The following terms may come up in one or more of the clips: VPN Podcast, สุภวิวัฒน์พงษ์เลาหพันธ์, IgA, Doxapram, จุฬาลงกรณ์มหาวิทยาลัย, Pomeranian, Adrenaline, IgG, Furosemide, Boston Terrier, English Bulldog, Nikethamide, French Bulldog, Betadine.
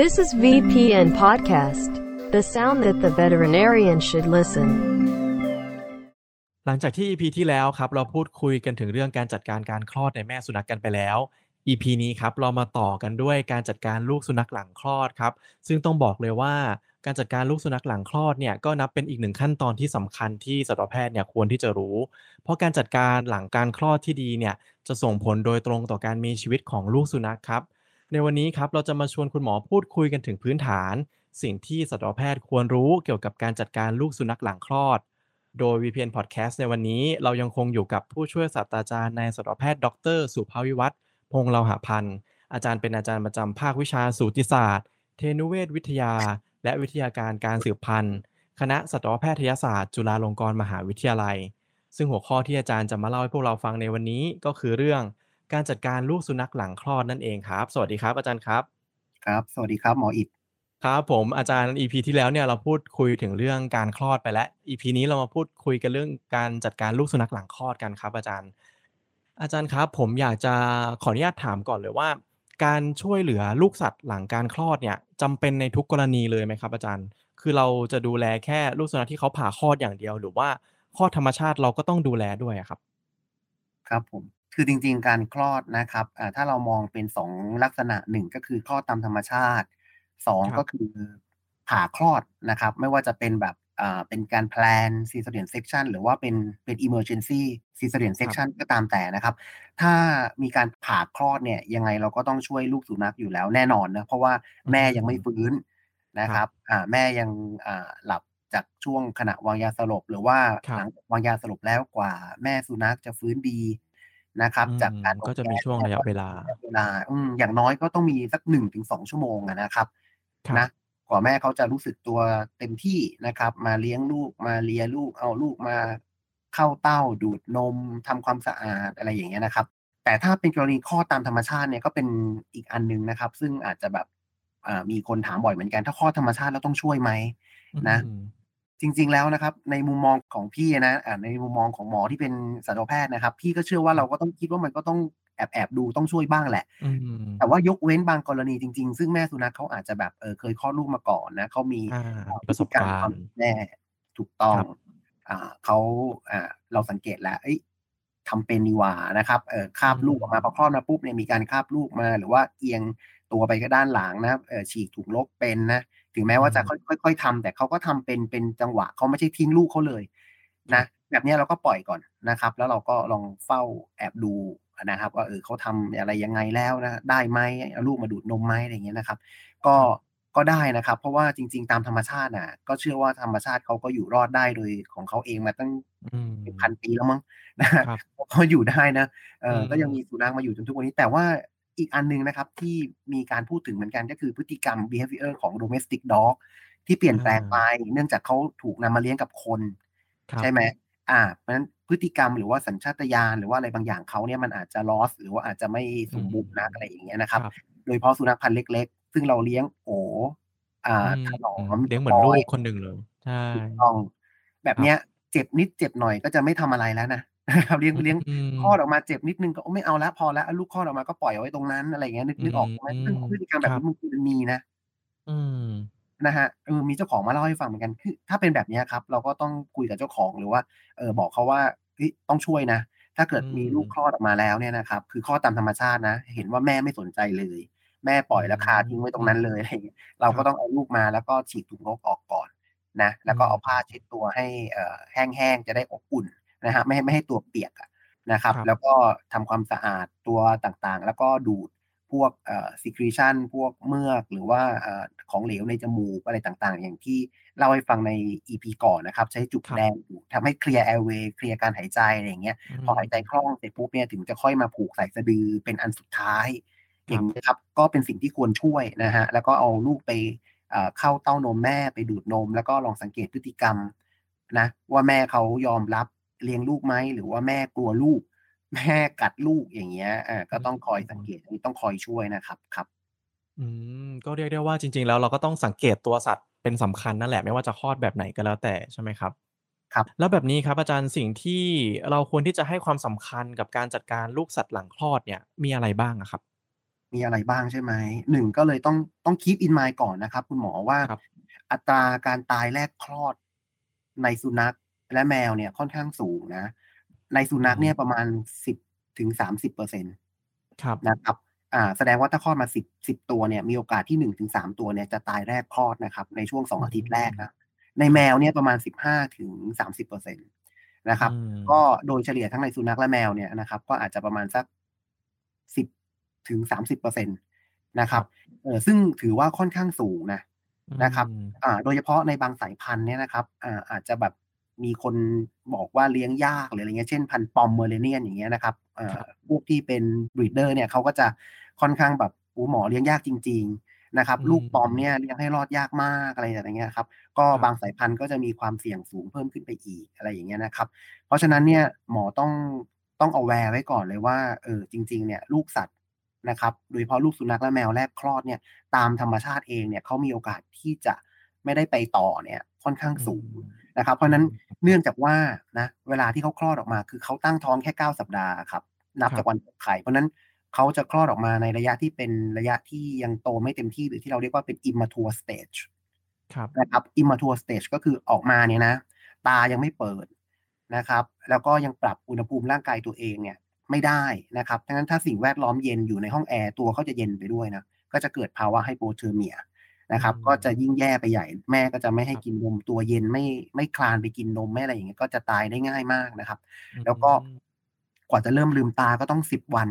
This is VPN Podcast, the sound that the veterinarian should listen. หลังจากที่ EP ที่แล้วครับเราพูดคุยกันถึงเรื่องการจัดการการคลอดในแม่สุนัขกันไปแล้ว EP นี้ครับเรามาต่อกันด้วยการจัดการลูกสุนัขหลังคลอดครับซึ่งต้องบอกเลยว่าการจัดการลูกสุนัขหลังคลอดเนี่ยก็นับเป็นอีกหนึ่งขั้นตอนที่สำคัญที่สัตวแพทย์เนี่ยควรที่จะรู้เพราะการจัดการหลังการคลอดที่ดีเนี่ยจะส่งผลโดยตรงต่อการมีชีวิตของลูกสุนัขครับในวันนี้ครับเราจะมาชวนคุณหมอพูดคุยกันถึงพื้นฐานสิ่งที่สัตวแพทย์ควรรู้เกี่ยวกับการจัดการลูกสุนัขหลังคลอดโดย VPN Podcast ในวันนี้เรายังคงอยู่กับผู้ช่วยศาสตราจารย์นายสัตวแพทย์ดร.สุภวิวัฒน์พงษ์เลาหพันธ์อาจารย์เป็นอาจารย์ประจำภาควิชาสูติศาสตร์เทนุเวชวิทยาและวิทยาการการสืบพันธุ์คณะสัตวแพทยศาสตร์จุฬาลงกรณ์มหาวิทยาลัยซึ่งหัวข้อที่อาจารย์จะมาเล่าให้พวกเราฟังในวันนี้ก็คือเรื่องการจัดการลูกสุนัขหลังคลอดนั่นเองครับสวัสดีครับอาจารย์ครับครับสวัสดีครับหมออิฐครับผมอาจารย์ EP ที่แล้วเนี่ยเราพูดคุยถึงเรื่องการคลอดไปแล้ว EP นี้เรามาพูดคุยกันเรื่องการจัดการลูกสุนัขหลังคลอดกันครับอาจารย์ครับผมอยากจะขออนุญาตถามก่อนเลยว่าการช่วยเหลือลูกสัตว์หลังการคลอดเนี่ยจำเป็นในทุกกรณีเลยไหมครับอาจารย์คือเราจะดูแลแค่ลูกสุนัขที่เขาผ่าคลอดอย่างเดียวหรือว่าคลอดธรรมชาติเราก็ต้องดูแลด้วยครับครับผมคือจริงๆการคลอดนะครับถ้าเรามองเป็น2ลักษณะ1ก็คือคลอดตามธรรมชาติ2ก็คือผ่าคลอดนะครับไม่ว่าจะเป็นแบบเป็นการแพลนซีเซเรียนเซคชันหรือว่าเป็น emergency ซีเซเรียนเซคชันก็ตามแต่นะครับถ้ามีการผ่าคลอดเนี่ยยังไงเราก็ต้องช่วยลูกสุนัขอยู่แล้วแน่นอนนะเพราะว่าแม่ยังไม่ฟื้นนะครับแม่ยังหลับจากช่วงขณะวางยาสลบหรือว่าหลังวางยาสลบแล้วกว่าแม่สุนัขจะฟื้นดีนะครับจากการก็จะมีช่วงระยะเวลาอย่างน้อยก็ต้องมีสัก 1-2 ชั่วโมงนะครับนะกว่าแม่เขาจะรู้สึกตัวเต็มที่นะครับมาเลี้ยงลูกมาเลียลูกเอาลูกมาเข้าเต้าดูดนมทำความสะอาดอะไรอย่างเงี้ยนะครับแต่ถ้าเป็นกรณีคลอดตามธรรมชาติเนี่ยก็เป็นอีกอันนึงนะครับซึ่งอาจจะแบบมีคนถามบ่อยเหมือนกันถ้าคลอดธรรมชาติแล้วต้องช่วยไหมนะจริงๆแล้วนะครับในมุมมองของพี่นะในมุมมองของหมอที่เป็นสัตวแพทย์นะครับพี่ก็เชื่อว่าเราก็ต้องคิดว่ามันก็ต้องแอบดูต้องช่วยบ้างแหละแต่ว่ายกเว้นบางกรณีจริงๆซึ่งแม่สุนัขเขาอาจจะแบบเคยคลอดลูกมาก่อนนะเขามีประสบการณ์ความแน่ถูกต้องเขาเราสังเกตแล้วทำเป็นนิวานะครับคาบลูกออกมาพอคลอดมาปุ๊บเนี่ยมีการคาบลูกมาหรือว่าเอียงตัวไปก็ด้านหลังนะฉีกถุงลกเป็นนะถึงแม้ว่าจะค่อยๆทำแต่เขาก็ทำเป็นจังหวะเขาไม่ใช่ทิ้งลูกเขาเลยนะแบบนี้เราก็ปล่อยก่อนนะครับแล้วเราก็ลองเฝ้าแอบดูนะครับว่าเขาทำอะไรยังไงแล้วนะได้ไหมเอาลูกมาดูดนมไหมอะไรเงี้ยนะครับก็ได้นะครับเพราะว่าจริงๆตามธรรมชาติน่ะก็เชื่อว่าธรรมชาติเขาก็อยู่รอดได้โดยของเขาเองมาตั้งเป็นพันปีแล้วมั้งนะเขาอยู่ได้นะก็ยังมีสุนัขมาอยู่จนทุกวันนี้แต่ว่าอีกอันนึงนะครับที่มีการพูดถึงเหมือนกันก็คือพฤติกรรม behavior ของ domestic dog ที่เปลี่ยนแปลงไปเนื่องจากเขาถูกนำมาเลี้ยงกับคนใช่ไหมเพราะฉะนั้นพฤติกรรมหรือว่าสัญชาตญาณหรือว่าอะไรบางอย่างเขาเนี่ยมันอาจจะ loss หรือว่าอาจจะไม่สมบูรณ์นะอะไรอย่างเงี้ยนะครับโดยเฉพาะสุนัขพันธุ์เล็กๆซึ่งเราเลี้ยงถนอมเลี้ยงเหมือนลูกคนหนึ่งเลยใช่ต้องแบบเนี้ยเจ็บนิดเจ็บหน่อยก็จะไม่ทำอะไรแล้วนะครับเลี้ยงคลอดออกมาเจ็บนิดนึงก็ไม่เอาละพอละลูกคลอดออกมาก็ปล่อยเอาไว้ตรงนั้นอะไรเงี้ยนึกออกไหมพฤติกรรมแบบนี้มันมีนะนะฮะมีเจ้าของมาเล่าให้ฟังเหมือนกันคือถ้าเป็นแบบนี้ครับเราก็ต้องคุยกับเจ้าของหรือว่าบอกเขาว่าต้องช่วยนะถ้าเกิดมีลูกคลอดออกมาแล้วเนี่ยนะครับคือคลอดตามธรรมชาตินะเห็นว่าแม่ไม่สนใจเลยแม่ปล่อยราคาทิ้งไว้ตรงนั้นเลยเราก็ต้องเอาลูกมาแล้วก็ฉีกถุงลกออกก่อนนะแล้วก็เอาผ้าเช็ดตัวให้แห้งๆจะได้อบอุ่นนะฮะไม่ให้ตัวเปียกนะครับแล้วก็ทำความสะอาดตัวต่างๆแล้วก็ดูดพวกsecretion พวกเมือกหรือว่าของเหลวในจมูกอะไรต่างๆอย่างที่เล่าให้ฟังใน EP ก่อนนะครับใช้จุกแดงทำให้เคลียร์ airway เคลียร์การหายใจอะไรอย่างเงี้ยพอหายใจคล่องเสร็จปุ๊บเนี่ยถึงจะค่อยมาผูกสายสะดือเป็นอันสุดท้ายอย่างนี้ครับก็เป็นสิ่งที่ควรช่วยนะฮะแล้วก็เอาลูกไปเข้าเต้านมแม่ไปดูดนมแล้วก็ลองสังเกตพฤติกรรมนะว่าแม่เขายอมรับเลี้ยงลูกไหมหรือว่าแม่กลัวลูกแม่กัดลูกอย่างเงี้ยก็ต้องคอยสังเกตต้องคอยช่วยนะครับครับก็เรียกได้ว่าจริงๆแล้วเราก็ต้องสังเกตตัวสัตว์เป็นสำคัญนั่นแหละไม่ว่าจะคลอดแบบไหนก็แล้วแต่ใช่ไหมครับครับแล้วแบบนี้ครับอาจารย์สิ่งที่เราควรที่จะให้ความสำคัญกับการจัดการลูกสัตว์หลังคลอดเนี่ยมีอะไรบ้างครับ มีอะไรบ้างใช่ไหมหนึ่งก็เลยต้อง keep in mind ก่อนนะครับคุณหมอว่าอัตราการตายแรกคลอดในสุนัขและแมวเนี่ยค่อนข้างสูงนะในสุนัขเนี่ยประมาณ 10-30% ครับนะครับแสดงว่าถ้าคลอดมา10ตัวเนี่ยมีโอกาสที่ 1-3 ตัวเนี่ยจะตายแรกคลอดนะครับในช่วง2อาทิตย์แรกนะในแมวเนี่ยประมาณ 15-30% นะครับก็โดยเฉลี่ยทั้งในสุนัขและแมวเนี่ยนะครับก็อาจจะประมาณสัก10-30% นะครับซึ่งถือว่าค่อนข้างสูงนะครับโดยเฉพาะในบางสายพันธุ์เนี่ยนะครับอาจจะแบบมีคนบอกว่าเลี้ยงยากหรืออะไรเงี้ยเช่นพันธุ์ปอมเมอเรเนียนอย่างเงี้ยนะครับพวกที่เป็นบรีดเดอร์เนี่ยเขาก็จะค่อนข้างแบบหมอเลี้ยงยากจริงๆนะครับลูกปอมเนี่ยเลี้ยงให้รอดยากมากอะไรอย่างเงี้ยครับก็บางสายพันธุ์ก็จะมีความเสี่ยงสูงเพิ่มขึ้นไปอีกอะไรอย่างเงี้ยนะครับเพราะฉะนั้นเนี่ยหมอต้องเอาแวร์ไว้ก่อนเลยว่าจริงๆเนี่ยลูกสัตว์นะครับโดยเฉพาะลูกสุนัขและแมวแรกคลอดเนี่ยตามธรรมชาติเองเนี่ยเขามีโอกาสที่จะไม่ได้ไปต่อเนี่ยค่อนข้างสูงนะครับเพราะนั้นเนื่องจากว่านะเวลาที่เขาคลอดออกมาคือเขาตั้งท้องแค่9สัปดาห์ครับนับจากวันเปิดไข่เพราะนั้นเขาจะคลอดออกมาในระยะที่เป็นระยะที่ยังโตไม่เต็มที่หรือที่เราเรียกว่าเป็น immature stage นะครับ immature stage ก็คือออกมาเนี่ยนะตายังไม่เปิดนะครับแล้วก็ยังปรับอุณหภูมิร่างกายตัวเองเนี่ยไม่ได้นะครับดังนั้นถ้าสิ่งแวดล้อมเย็นอยู่ในห้องแอร์ตัวเขาจะเย็นไปด้วยนะก็จะเกิดภาวะไฮโปเทอร์เมียนะครับก็จะยิ่งแย่ไปใหญ่แม่ก็จะไม่ให้กินนมตัวเย็นไม่คลานไปกินนมแม่อะไรอย่างเงี้ยก็จะตายได้ง่ายมากนะครับแล้วก็กว่าจะเริ่มลืมตาก็ต้อง10วัน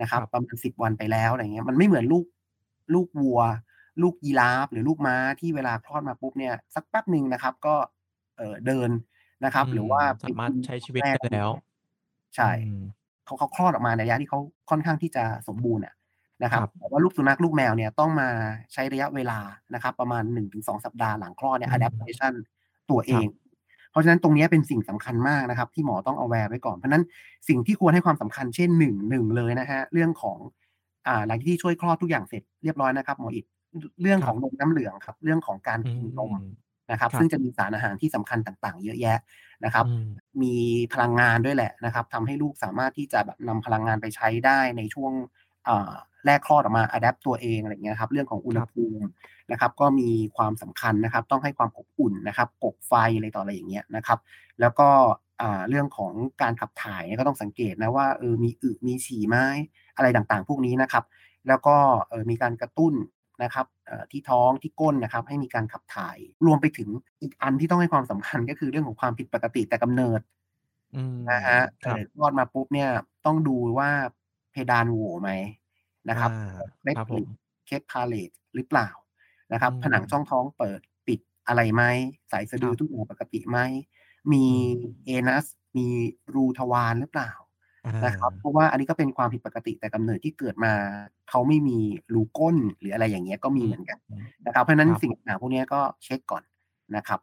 นะครับประมาณ10วันไปแล้วอะไรเงี้ยมันไม่เหมือนลูกวัวลูกยีราฟหรือลูกม้าที่เวลาคลอดมาปุ๊บเนี่ยสักแป๊บนึงนะครับก็เดินนะครับหรือว่าสามารถใช้ชีวิตได้แล้วใช่เขาคลอดออกมาในระยะที่เขาค่อนข้างที่จะสมบูรณ์นะครับแต่ว่าลูกสุนัขลูกแมวเนี่ยต้องมาใช้ระยะเวลานะครับประมาณ 1-2 สัปดาห์หลังคลอดเนี่ย adaptation ตัวเองเพราะฉะนั้นตรงนี้เป็นสิ่งสำคัญมากนะครับที่หมอต้องเอาแวร์ไว้ก่อนเพราะนั้นสิ่งที่ควรให้ความสำคัญเช่น1เลยนะฮะเรื่องของหลังที่ช่วยคลอดทุกอย่างเสร็จเรียบร้อยนะครับหมออิฐเรื่องของนมน้ำเหลืองครับเรื่องของการกินนมนะครับซึ่งจะมีสารอาหารที่สำคัญต่างๆเยอะแยะนะครับมีพลังงานด้วยแหละนะครับทำให้ลูกสามารถที่จะแบบนำพลังงานไปใช้ได้ในช่วงแรกคลอดออกมาอัดแอปตัวเองอะไรเงี้ยครับเรื่องของอุณหภูมินะครับก็มีความสำคัญนะครับต้องให้ความอบอุ่นนะครับกบไฟอะไรต่ออะไรอย่างเงี้ยนะครับแล้วก็เรื่องของการขับถ่ายก็ต้องสังเกตนะว่ามีอึมีฉี่ไหมอะไรต่างๆพวกนี้นะครับแล้วก็มีการกระตุ้นนะครับที่ท้องที่ก้นนะครับให้มีการขับถ่ายรวมไปถึงอีกอันที่ต้องให้ความสำคัญก็คือเรื่องของความผิดปกติแต่กำเนิดนะฮะคลอดมาปุ๊บเนี่ยต้องดูว่าเพดานโหว่ไหมนะครับเล็กหรือเคสพาเลตหรือเปล่านะครับผนังช่องท้องเปิดปิดอะไรไหมสายสะดือทุกอย่างปกติไหมมีเอนัสมีรูทวารหรือเปล่านะครับเพราะว่าอันนี้ก็เป็นความผิดปกติแต่กำเนิดที่เกิดมาเขาไม่มีรูก้นหรืออะไรอย่างเงี้ยก็มีเหมือนกันนะครับเพราะนั้นสิ่งต่างพวกนี้ก็เช็คก่อนนะครับ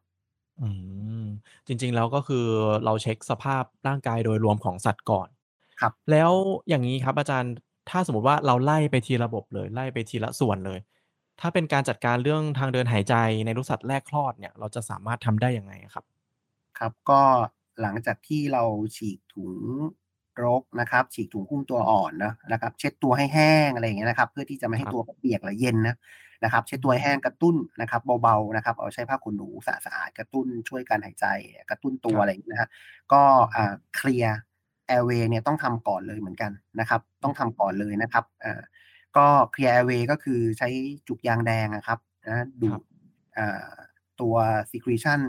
จริงๆแล้วก็คือเราเช็คสภาพร่างกายโดยรวมของสัตว์ก่อนครับแล้วอย่างนี้ครับอาจารย์ถ้าสมมติว่าเราไล่ไปทีระบบเลยไล่ไปทีละส่วนเลยถ้าเป็นการจัดการเรื่องทางเดินหายใจในลูกสัตว์แรกคลอดเนี่ยเราจะสามารถทำได้ยังไงครับครับก็หลังจากที่เราฉีกถุงรกนะครับฉีกถุงหุ้มตัวอ่อนนะครับเช็ดตัวให้แห้งอะไรอย่างเงี้ยนะครับเพื่อที่จะไม่ให้ตัวเปียกหรือเย็นนะครับเช็ดตัวให้แห้งกระตุ้นนะครับเบาๆนะครับเอาใช้ผ้าขนหนูสะอาดกระตุ้นช่วยการหายใจกระตุ้นตัวอะไรอย่างเงี้ยนะฮะก็เคลียร์airway เนี่ยต้องทำก่อนเลยเหมือนกันนะครับต้องทำก่อนเลยนะครับก็ clear airway ก็คือใช้จุกยางแดงนะครับนะดูดตัว secretion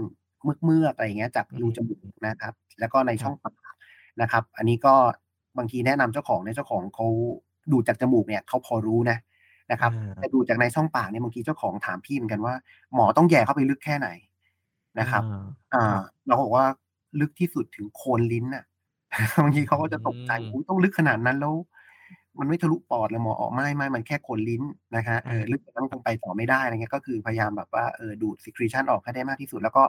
เมือกๆอะไรอย่างเงี้ยจากรูจมูกนะครับแล้วก็ในช่องปากนะครับอันนี้ก็บางทีแนะนำเจ้าของเจ้าของเขาดูดจากจมูกเนี่ยเขาพอรู้นะครับแต่ดูดจากในช่องปากเนี่ยบางทีเจ้าของถามพี่เหมือนกันว่าหมอต้องแย่เข้าไปลึกแค่ไหนนะครับเราบอกว่าลึกที่สุดถึงโคนลิ้นบางทีเขาก็จะตกใจต้องลึกขนาดนั้นแล้วมันไม่ทะลุปอดเลยหมอออกไม่มันแค่โคนลิ้นนะฮะลึกมันคงไปต่อไม่ได้อะไรเงี้ยก็คือพยายามแบบว่าดูด secretion ออกให้ได้มากที่สุดแล้วก็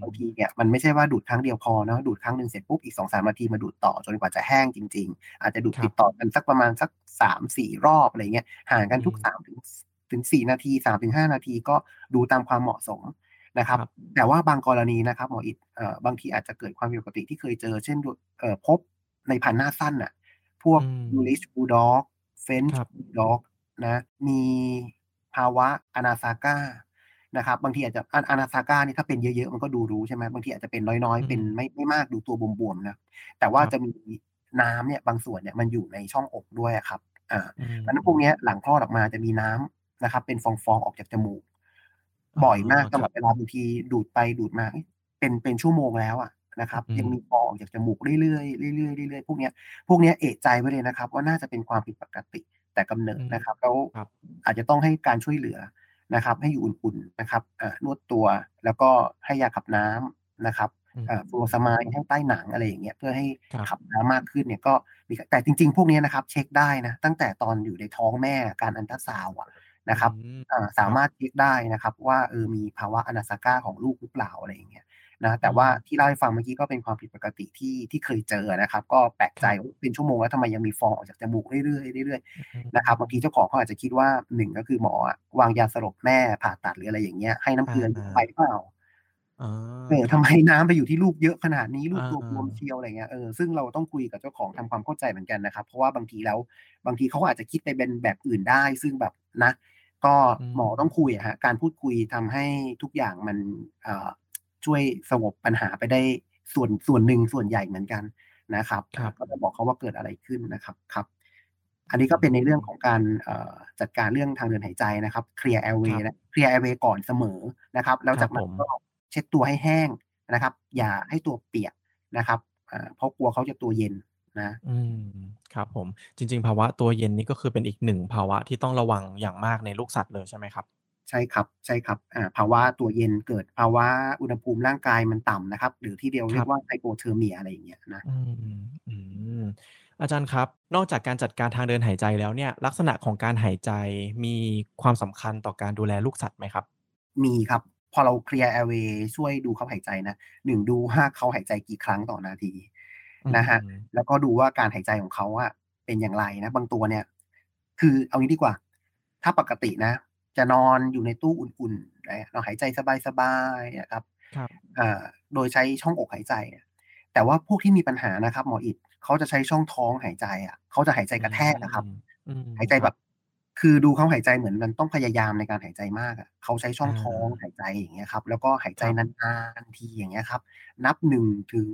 บางทีเนี่ยมันไม่ใช่ว่าดูดครั้งเดียวพอเนาะดูดครั้งนึงเสร็จปุ๊บอีก 2-3 นาทีมาดูดต่อจนกว่าจะแห้งจริงๆอาจจะดูดติดต่อกันสักประมาณสัก 3-4 รอบอะไรเงี้ยห่างกันทุก3-4 นาที 3-5 นาทีก็ดูตามความเหมาะสมนะครับแต่ว่าบางกรณีนะครับหมออิฐบางทีอาจจะเกิดความผิดปกติที่เคยเจอเช่นพบในพันธุ์หน้าสั้นพวก English Bulldog French Bulldog นะมีภาวะอนาซาก้านะครับบางทีอาจจะอนาซาก้านี่ถ้าเป็นเยอะๆมันก็ดูรู้ใช่ไหมบางทีอาจจะเป็นน้อยๆเป็นไม่มากดูตัวบวมๆนะแต่ว่าจะมีน้ำเนี่ยบางส่วนเนี่ยมันอยู่ในช่องอกด้วยครับเพราะนั้นพวกนี้หลังคลอดออกมาจะมีน้ำนะครับเป็นฟองๆออกจากจมูกบ่อยมากตลอดเวลาบางทีดูดไปดูดมาเป็นชั่วโมงแล้วอ่ะนะครับยังมีฟองออกจากจมูกเรื่อยๆเรื่อยๆเรื่อยๆพวกเนี้ยเอะใจไว้เลยนะครับว่าน่าจะเป็นความผิดปกติแต่กำเนิดนะครับแล้วอาจจะต้องให้การช่วยเหลือนะครับให้อยู่อุ่นๆนะครับนวดตัวแล้วก็ให้ยาขับน้ำนะครับฟลูออสไมด์ทั้งใต้หนังอะไรอย่างเงี้ยเพื่อให้ขับน้ำมากขึ้นเนี่ยก็มีแต่จริงๆพวกนี้นะครับเช็คได้นะตั้งแต่ตอนอยู่ในท้องแม่การอัลตราซาวด์นะครับสามารถเช็คได้นะครับว่ามีภาวะอนาซาก้าของลูกหรือเปล่าอะไรอย่างเงี้ยนะแต่ว่าที่เล่าให้ฟังเมื่อกี้ก็เป็นความผิดปกติที่เคยเจอนะครับก็แปลกใจว่าเป็นชั่วโมงแล้วทำไมยังมีฟองออกจากจมูกเรื่อยๆเรื่อยๆนะครับบางทีเจ้าของเขาอาจจะคิดว่าหนึ่งก็คือหมอวางยาสลบแม่ผ่าตัดหรืออะไรอย่างเงี้ยให้น้ำเกลือไปหรือเปล่าทำไมน้ำไปอยู่ที่ลูกเยอะขนาดนี้ลูกตัวบวมเชียวอะไรเงี้ยซึ่งเราต้องคุยกับเจ้าของทำความเข้าใจเหมือนกันนะครับเพราะว่าบางทีเขาอาจจะคิดไปเป็นแบบอื่นได้ซึ่งแบบนะก็หมอต้องคุยฮะการพูดคุยทำให้ทุกอย่างมันช่วยสงบปัญหาไปได้ส่วนหนึ่งส่วนใหญ่เหมือนกันนะครับก็จะบอกเขาว่าเกิดอะไรขึ้นนะครับครับอันนี้ก็เป็นในเรื่องของการจัดการเรื่องทางเดินหายใจนะครับ clear airway นะ clear airway ก่อนเสมอนะครับแล้วจากนั้นก็เช็ดตัวให้แห้งนะครับอย่าให้ตัวเปียกนะครับเพราะกลัวเขาจะตัวเย็นนะครับผมจริงๆภาวะตัวเย็นนี่ก็คือเป็นอีกหนึ่งภาวะที่ต้องระวังอย่างมากในลูกสัตว์เลยใช่ไหมครับใช่ครับภาวะตัวเย็นเกิดภาวะอุณหภูมิร่างกายมันต่ำนะครับหรือที่เดียวเรียกว่าไฮโปเทอร์เมียอะไรอย่างเงี้ยนะอาจารย์ครับนอกจากการจัดการทางเดินหายใจแล้วเนี่ยลักษณะของการหายใจมีความสำคัญต่อการดูแลลูกสัตว์ไหมครับมีครับพอเราเคลียร์แอร์เวย์ช่วยดูเขาหายใจนะ1ดูว่าเขาหายใจกี่ครั้งต่อนาทีนะฮะแล้วก็ดูว่าการหายใจของเขาอะเป็นอย่างไรนะบางตัวเนี่ยคือเอางี้ดีกว่าถ้าปกตินะจะนอนอยู่ในตู้อุ่นๆนะเราหายใจสบายๆนะครับโดยใช้ช่องอกหายใจแต่ว่าพวกที่มีปัญหานะครับหมออิดเขาจะใช้ช่องท้องหายใจอ่ะเขาจะหายใจกระแทกนะครับหายใจแบบคือดูเขาหายใจเหมือนมันต้องพยายามในการหายใจมากอ่ะเขาใช้ช่องท้องหายใจอย่างเงี้ยครับแล้วก็หายใจนานๆทีอย่างเงี้ยครับนับ1ถึง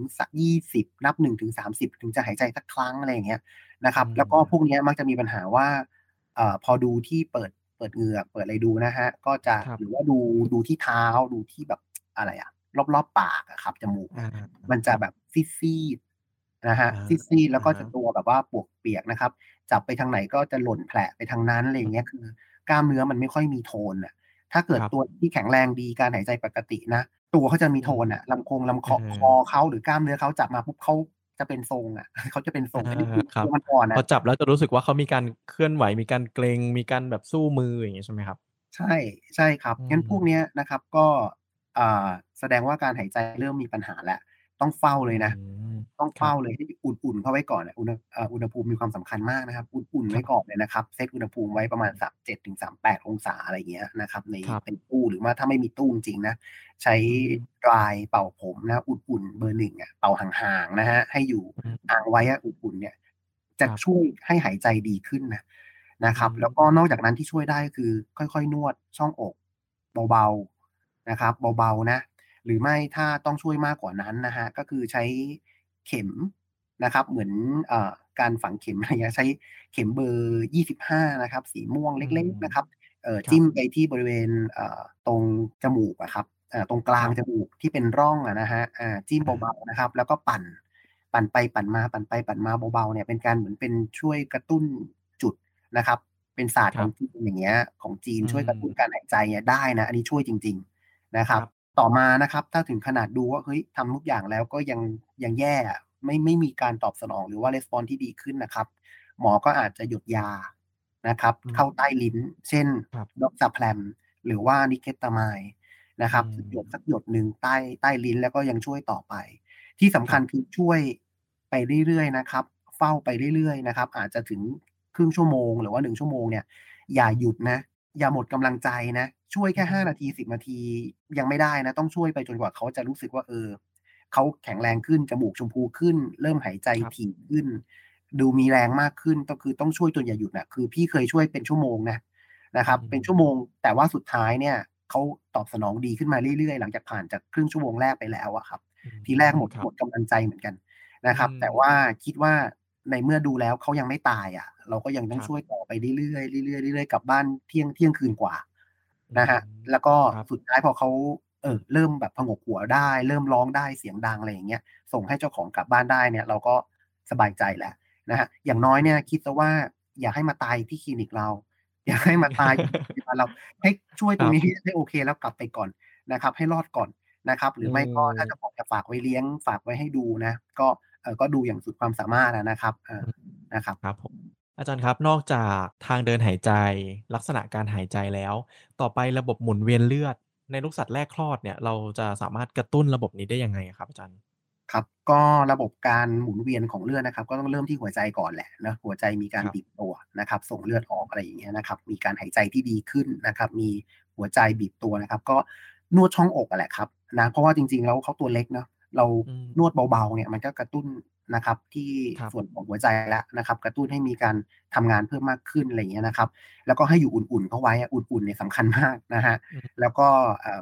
20นับ1ถึง30ถึงจะหายใจสักครั้งอะไรอย่างเงี้ยนะครับแล้วก็พวกเนี้ยมักจะมีปัญหาว่าพอดูที่เปิดเหงือกเปิดอะไรดูนะฮะก็จะหรือว่าดูที่เท้าดูที่แบบอะไรอ่ะรอบๆปากอะครับจมูกมันจะแบบซีดๆนะฮะซีดๆแล้วก็จะตัวแบบว่าปวกเปียกนะครับจับไปทางไหนก็จะหล่นแผลไปทางนั้นอะไรอย่างเงี้ยคือกล้ามเนื้อมันไม่ค่อยมีโทนอ่ะถ้าเกิดตัวที่แข็งแรงดีการหายใจปกตินะตัวเขาจะมีโทนอ่ะลำคอเขาหรือกล้ามเนื้อเขาจับมาปุ๊บเขาจะเป็นทรงอ่ะเขาจะเป็นทรงที่มันอ่อนนะพอจับแล้วจะรู้สึกว่าเขามีการเคลื่อนไหวมีการเกร็งมีการแบบสู้มืออย่างเงี้ยใช่ไหมครับใช่ครับงั้นพวกเนี้ยนะครับก็แสดงว่าการหายใจเริ่มมีปัญหาแล้วต้องเฝ้าเลยนะต้องเฝ้าเลยให้อุ่นๆเข้าไว้ก่อนอุณหภูมิมีความสำคัญมากนะครับอุ่นๆไว้ก่อนเลยนะครับเซตอุณหภูมิไว้ประมาณ37ถึง38องศาอะไรเงี้ยนะครับในเป็นตู้หรือว่าถ้าไม่มีตู้จริงนะใช้ดรายเป่าผมนะอุ่นๆเบอร์1อ่ะเป่าห่างๆนะฮะให้อยู่ห่างไว้อุ่นๆเนี่ยจะช่วยให้หายใจดีขึ้นนะครับแล้วก็นอกจากนั้นที่ช่วยได้ก็คือค่อยๆนวดช่องอกเบาๆนะครับเบาๆนะหรือไม่ถ้าต้องช่วยมากกว่านั้นนะฮะก็คือใช้เข็มนะครับเหมือนการฝังเข็มอะไรเงี้ยใช้เข็มเบอร์25นะครับสีม่วงเล็กๆนะครับจิ้มไปที่บริเวณตรงจมูกอะครับตรงกลางจมูกที่เป็นร่องนะฮะจิ้มเบาๆนะครับแล้วก็ปั่นไปปั่นมาปั่นไปปั่นมาเบาๆเนี่ยเป็นการเหมือนเป็นช่วยกระตุ้นจุดนะครับเป็นศาสตร์ของจีนอย่างเงี้ยของจีนช่วยกระตุ้นการหายใจเนี่ยได้นะอันนี้ช่วยจริงๆนะครับต่อมานะครับถ้าถึงขนาดดูว่าเฮ้ยทำทุกอย่างแล้วก็ยังแย่ไม่มีการตอบสนองหรือว่ารีสปอนส์ที่ดีขึ้นนะครับหมอก็อาจจะหยุดยานะครับเข้าใต้ลิ้นเช่นดอกซาแพลมหรือว่านิเคตามายนะครับหยดสักหยดหนึ่งใต้ลิ้นแล้วก็ยังช่วยต่อไปที่สำคัญคือช่วยไปเรื่อยๆนะครับเฝ้าไปเรื่อยๆนะครับอาจจะถึงครึ่งชั่วโมงหรือว่า1ชั่วโมงเนี่ยอย่าหยุดนะอย่าหมดกำลังใจนะช่วยแค่5นาที10นาทียังไม่ได้นะต้องช่วยไปจนกว่าเขาจะรู้สึกว่าเขาแข็งแรงขึ้นจมูกชมพูขึ้นเริ่มหายใจถี่ขึ้น ดูมีแรงมากขึ้นก็คือต้องช่วยจนอย่าหยุดนะคือพี่เคยช่วยเป็นชั่วโมงนะครับเป็นชั่วโมงแต่ว่าสุดท้ายเนี่ยเขาตอบสนองดีขึ้นมาเรื่อยๆหลังจากผ่านจากครึ่งชั่วโมงแรกไปแล้วอะครับทีแรกหมดกำลังใจเหมือนกันนะครับแต่ว่าคิดว่าในเมื่อดูแล้วเขายังไม่ตายอ่ะเราก็ยังต้องช่วยต่อไปเรื่อยๆเรื่อยๆเรื่อยๆกลับบ้านเที่ยงคืนกว่านะฮะแล้วก็สุดท้ายพอเขาเริ่มแบบผงกหัวได้เริ่มร้องได้เสียงดังอะไรอย่างเงี้ยส่งให้เจ้าของกลับบ้านได้เนี่ยเราก็สบายใจแล้วนะฮะอย่างน้อยเนี่ยคิดซะว่าอย่าให้มาตายที่คลินิกเราอย่าให้มาตายที่บ้านเราให้ช่วยตรงนี้ให้โอเคแล้วกลับไปก่อนนะครับให้รอดก่อนนะครับหรือไม่ก็ถ้าจะบอกจะฝากไว้เลี้ยงฝากไว้ให้ดูนะก็ดูอย่างสุดความสามารถนะครับนะครับผมอาจารย์ครับนอกจากทางเดินหายใจลักษณะการหายใจแล้วต่อไประบบหมุนเวียนเลือดในลูกสัตว์แรกคลอดเนี่ยเราจะสามารถกระตุ้นระบบนี้ได้ยังไงครับอาจารย์ครับก็ระบบการหมุนเวียนของเลือดนะครับก็ต้องเริ่มที่หัวใจก่อนแหละนะหัวใจมีการบีบตัวนะครับส่งเลือดออกอะไรอย่างเงี้ยนะครับมีการหายใจที่ดีขึ้นนะครับมีหัวใจบีบตัวนะครับก็นวดช่องอกแหละครับนะเพราะว่าจริงๆแล้วเขาตัวเล็กเนาะเรานวดเบาๆเนี่ยมันก็กระตุ้นนะครับที่ส่วนของหัวใจแล้วนะครับกระตุ้นให้มีการทำงานเพิ่มมากขึ้นอะไรอย่างเงี้ยนะครับแล้วก็ให้อยู่อุ่นๆเข้าไว้อุ่นๆเนี่ยสำคัญมากนะฮะแล้วก็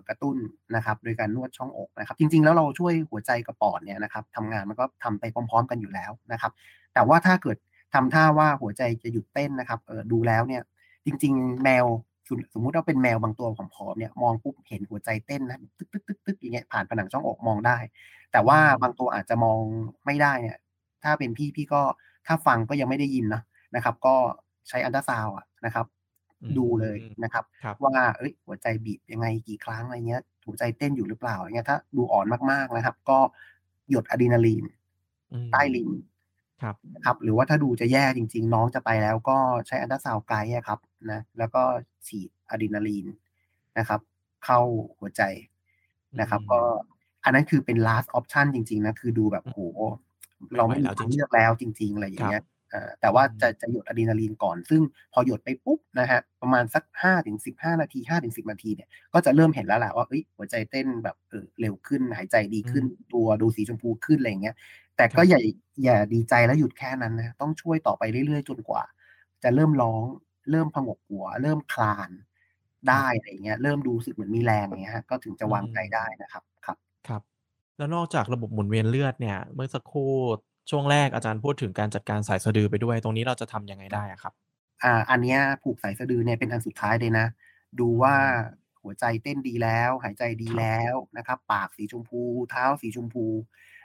กระตุ้นนะครับโดยการนวดช่องอกนะครับจริงๆแล้วเราช่วยหัวใจกับปอดเนี่ยนะครับทำงานมันก็ทำไปพร้อมๆกันอยู่แล้วนะครับแต่ว่าถ้าเกิดทำท่าว่าหัวใจจะหยุดเต้นนะครับดูแล้วเนี่ยจริงๆแมวสมมุติเราเป็นแมวบางตัวผอมๆเนี่ยมองปุ๊บเห็นหัวใจเต้นนะตึกๆๆอย่างเงี้ยผ่านผนังช่องอกมองได้แต่ว่าบางตัวอาจจะมองไม่ได้เนี่ยถ้าเป็นพี่ก็ถ้าฟังก็ยังไม่ได้ยินนะครับก็ใช้อัลตราซาวด์นะครับดูเลยนะครับว่าหัวใจบีบยังไงกี่ครั้งอะไรเงี้ยหัวใจเต้นอยู่หรือเปล่าอะไรเงี้ยถ้าดูอ่อนมากๆนะครับก็หยดอะดรีนาลีนใต้ลิ้นครับหรือว่าถ้าดูจะแย่จริงๆน้องจะไปแล้วก็ใช้อัลตราซาวด์ไกด์ครับนะแล้วก็ฉีดอะดรีนาลีนนะครับเข้าหัวใจนะครับก็อันนั้นคือเป็น last option จริงๆนะคือดูแบบโหเราไม่มีทางเลือกแล้วจริงๆอะไรอย่างเงี้ยแต่ว่าจะหยดอะดรีนาลีนก่อนซึ่งพอหยดไปปุ๊บนะฮะประมาณสัก 5-15 นาที 5-10 นาทีเนี่ยก็จะเริ่มเห็นแล้วแหละว่าหัวใจเต้นแบบเร็วขึ้นหายใจดีขึ้นตัวดูสีชมพูขึ้นอะไรอย่างเงี้ยแต่ก็อย่าดีใจแล้วหยุดแค่นั้นนะต้องช่วยต่อไปเรื่อยๆจนกว่าจะเริ่มร้องเริ่มผงกหัวเริ่มคลานได้อะไรอย่างเงี้ยเริ่มดูสึกเหมือนมีแรงอย่างเงี้ยก็ถึงจะวางใจได้นะครับแล้วนอกจากระบบหมุนเวียนเลือดเนี่ยเมื่อสักครู่ช่วงแรกอาจารย์พูดถึงการจัดการสายสะดือไปด้วยตรงนี้เราจะทำยังไงได้ครับอันนี้ผูกสายสะดือเนี่ยเป็นอันสุดท้ายเลยนะดูว่าหัวใจเต้นดีแล้วหายใจดีแล้วนะครับปากสีชมพูเท้าสีชมพู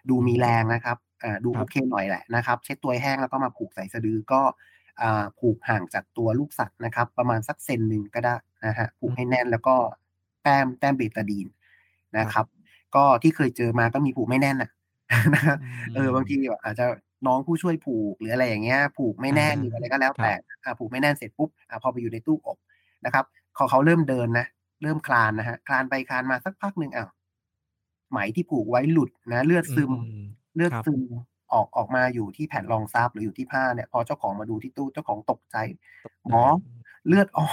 ดูมีแรงนะครับดูโอเคหน่อยแหละนะครับเช็ดตัวแห้งแล้วก็มาผูกสายสะดือก็ผูกห่างจากตัวลูกสัตว์นะครับประมาณสักเซนหนึ่งก็ได้นะฮะผูกให้แน่นแล้วก็แต้มเบตาดีนนะครับก็ที่เคยเจอมาก็มีผูกไม่แน่นนะบางทีอาจจะน้องผู้ช่วยผูกหรืออะไรอย่างเงี้ยผูกไม่แน่นหรืออะไรก็แล้วแต่ผูกไม่แน่นเสร็จปุ๊บพอไปอยู่ในตู้อบนะครับเขาเริ่มเดินนะเริ่มคลานนะฮะคลานไปคลานมาสักพักนึงไหมที่ผูกไว้หลุดนะเลือดซึมออกมาอยู่ที่แผ่นรองซับหรืออยู่ที่ผ้าเนี่ยพอเจ้าของมาดูที่ตู้เจ้าของตกใจหมอเลือดออ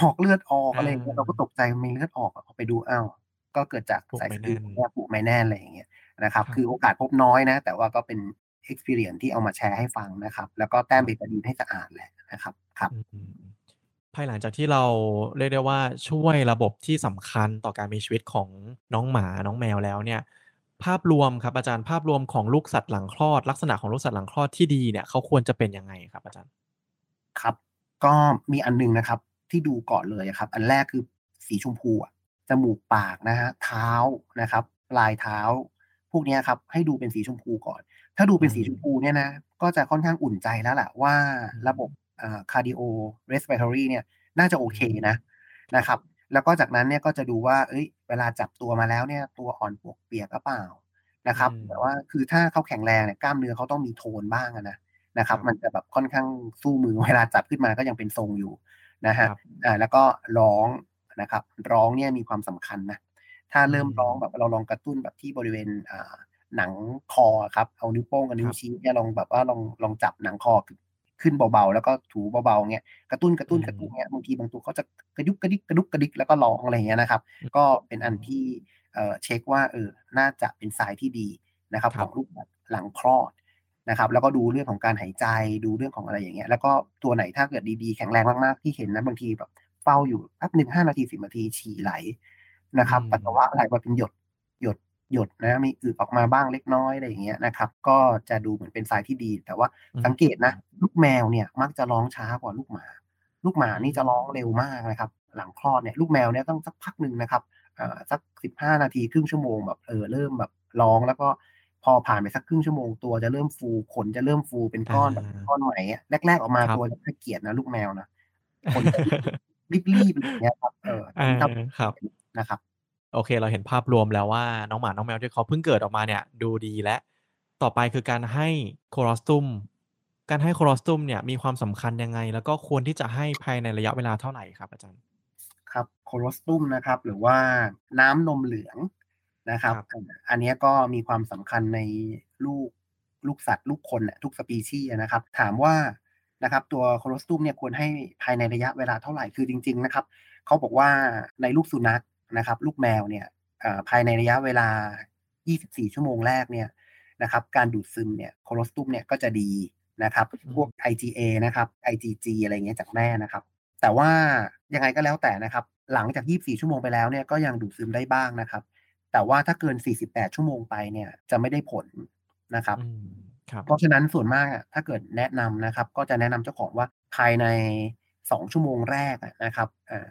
กอะไรอย่างเงี้ยเราก็ตกใจมีเลือดออกเอาไปดูก็เกิดจากสายสะดือผูกไม่แน่นอะไรอย่างเงี้ยนะครับคือโอกาสพบน้อยนะแต่ว่าก็เป็น experience ที่เอามาแชร์ให้ฟังนะครับแล้วก็แต้มเบตาดีนให้สะอาดแหละนะครับครับภายหลังจากที่เราเรียกได้ว่าช่วยระบบที่สำคัญต่อการมีชีวิตของน้องหมาน้องแมวแล้วเนี่ยภาพรวมครับอาจารย์ภาพรวมของลูกสัตว์หลังคลอดลักษณะของลูกสัตว์หลังคลอดที่ดีเนี่ยเขาควรจะเป็นยังไงครับอาจารย์ครับก็มีอันนึงนะครับที่ดูก่อนเลยครับอันแรกคือสีชมพูจมูกปากนะฮะเท้านะครับปลายเท้าพวกนี้ครับให้ดูเป็นสีชมพูก่อนถ้าดูเป็นสีชมพูเนี่ยนะก็จะค่อนข้างอุ่นใจแล้วแหละว่าระบบcardio respiratory เนี่ยน่าจะโอเคนะครับแล้วก็จากนั้นเนี่ยก็จะดูว่าเวลาจับตัวมาแล้วเนี่ยตัวอ่อนปวกเปียกหรือเปล่านะครับแต่ว่าคือถ้าเขาแข็งแรงเนี่ยกล้ามเนื้อเขาต้องมีโทนบ้างนะครับมันจะแบบค่อนข้างสู้มือเวลาจับขึ้นมาก็ยังเป็นทรงอยู่นะฮะแล้วก็ร้องนะครับร้องเนี่ยมีความสำคัญนะถ้าเริ่มร้องแบบเราลองกระตุ้นแบบที่บริเวณหนังคอครับเอานิ้วโป้งกับนิ้วชี้เนี่ยลองแบบว่าลองจับหนังคอขึ้นเบาๆแล้วก็ถูเบาๆเงี้ยกระตุ้นเงี้ยบางทีบางตัวเขาจะกระดุกกระดิกแล้วก็ร้องอะไรเงี้ยนะครับก็เป็นอันที่เช็คว่าน่าจะเป็นสายที่ดีนะครับของลูกหลังคลอด นะครับแล้วก็ดูเรื่องของการหายใจดูเรื่องของอะไรอย่างเงี้ยแล้วก็ตัวไหนถ้าเกิดดีๆแข็งแรงมากๆที่เห็นนะบางทีแบบเฝ้าอยู่แป๊บนึง5 นาที10 นาทีฉี่ไหลนะครับปัสสาวะไหลมาเป็นหยดนะมีอึออกมาบ้างเล็กน้อยอะไรอย่างเงี้ยนะครับก็จะดูเหมือนเป็นสายที่ดีแต่ว่าสังเกตนะลูกแมวเนี่ยมักจะร้องช้ากว่าลูกหมาลูกหมานี่จะร้องเร็วมากนะครับหลังคลอดเนี่ยลูกแมวเนี่ยต้องสักพักนึงนะครับสัก15 นาทีครึ่งชั่วโมงแบบเริ่มแบบร้องแล้วก็พอผ่านไปสักครึ่งชั่วโมงตัวจะเริ่มฟูขนจะเริ่มฟูเป็นก้อนแบบก้อนใหม่แรกๆออกมาตัวจะน่าเกลียดนะลูกแมวนะขนรีบๆอย่างเงี้ยครับครับนะครับโอเคเราเห็นภาพรวมแล้วว่าน้องหมาน้องแมวที่เขาเพิ่งเกิดออกมาเนี่ยดูดีและต่อไปคือการให้โคลอสตุมเนี่ยมีความสำคัญยังไงแล้วก็ควรที่จะให้ภายในระยะเวลาเท่าไหร่ครับอาจารย์ครับโคลอสตุมนะครับหรือว่าน้ำนมเหลืองนะครับอันนี้ก็มีความสำคัญในลูกสัตว์ลูกคนทุกสปีชีส์นะครับถามว่านะครับตัวโคลอสตุมเนี่ยควรให้ภายในระยะเวลาเท่าไหร่คือจริงๆนะครับเขาบอกว่าในลูกสุนัขนะครับลูกแมวเนี่ยภายในระยะเวลา24ชั่วโมงแรกเนี่ยนะครับการดูดซึมเนี่ยโคลอสตุมเนี่ยก็จะดีนะครับพวก IgA นะครับ IgG อะไรเงี้ยจากแม่นะครับแต่ว่ายังไงก็แล้วแต่นะครับหลังจาก24ชั่วโมงไปแล้วเนี่ยก็ยังดูดซึมได้บ้างนะครับแต่ว่าถ้าเกิน48ชั่วโมงไปเนี่ยจะไม่ได้ผลนะครับเพราะฉะนั้นส่วนมากถ้าเกิดแนะนำนะครับก็จะแนะนำเจ้าของว่าภายใน2ชั่วโมงแรกนะครับ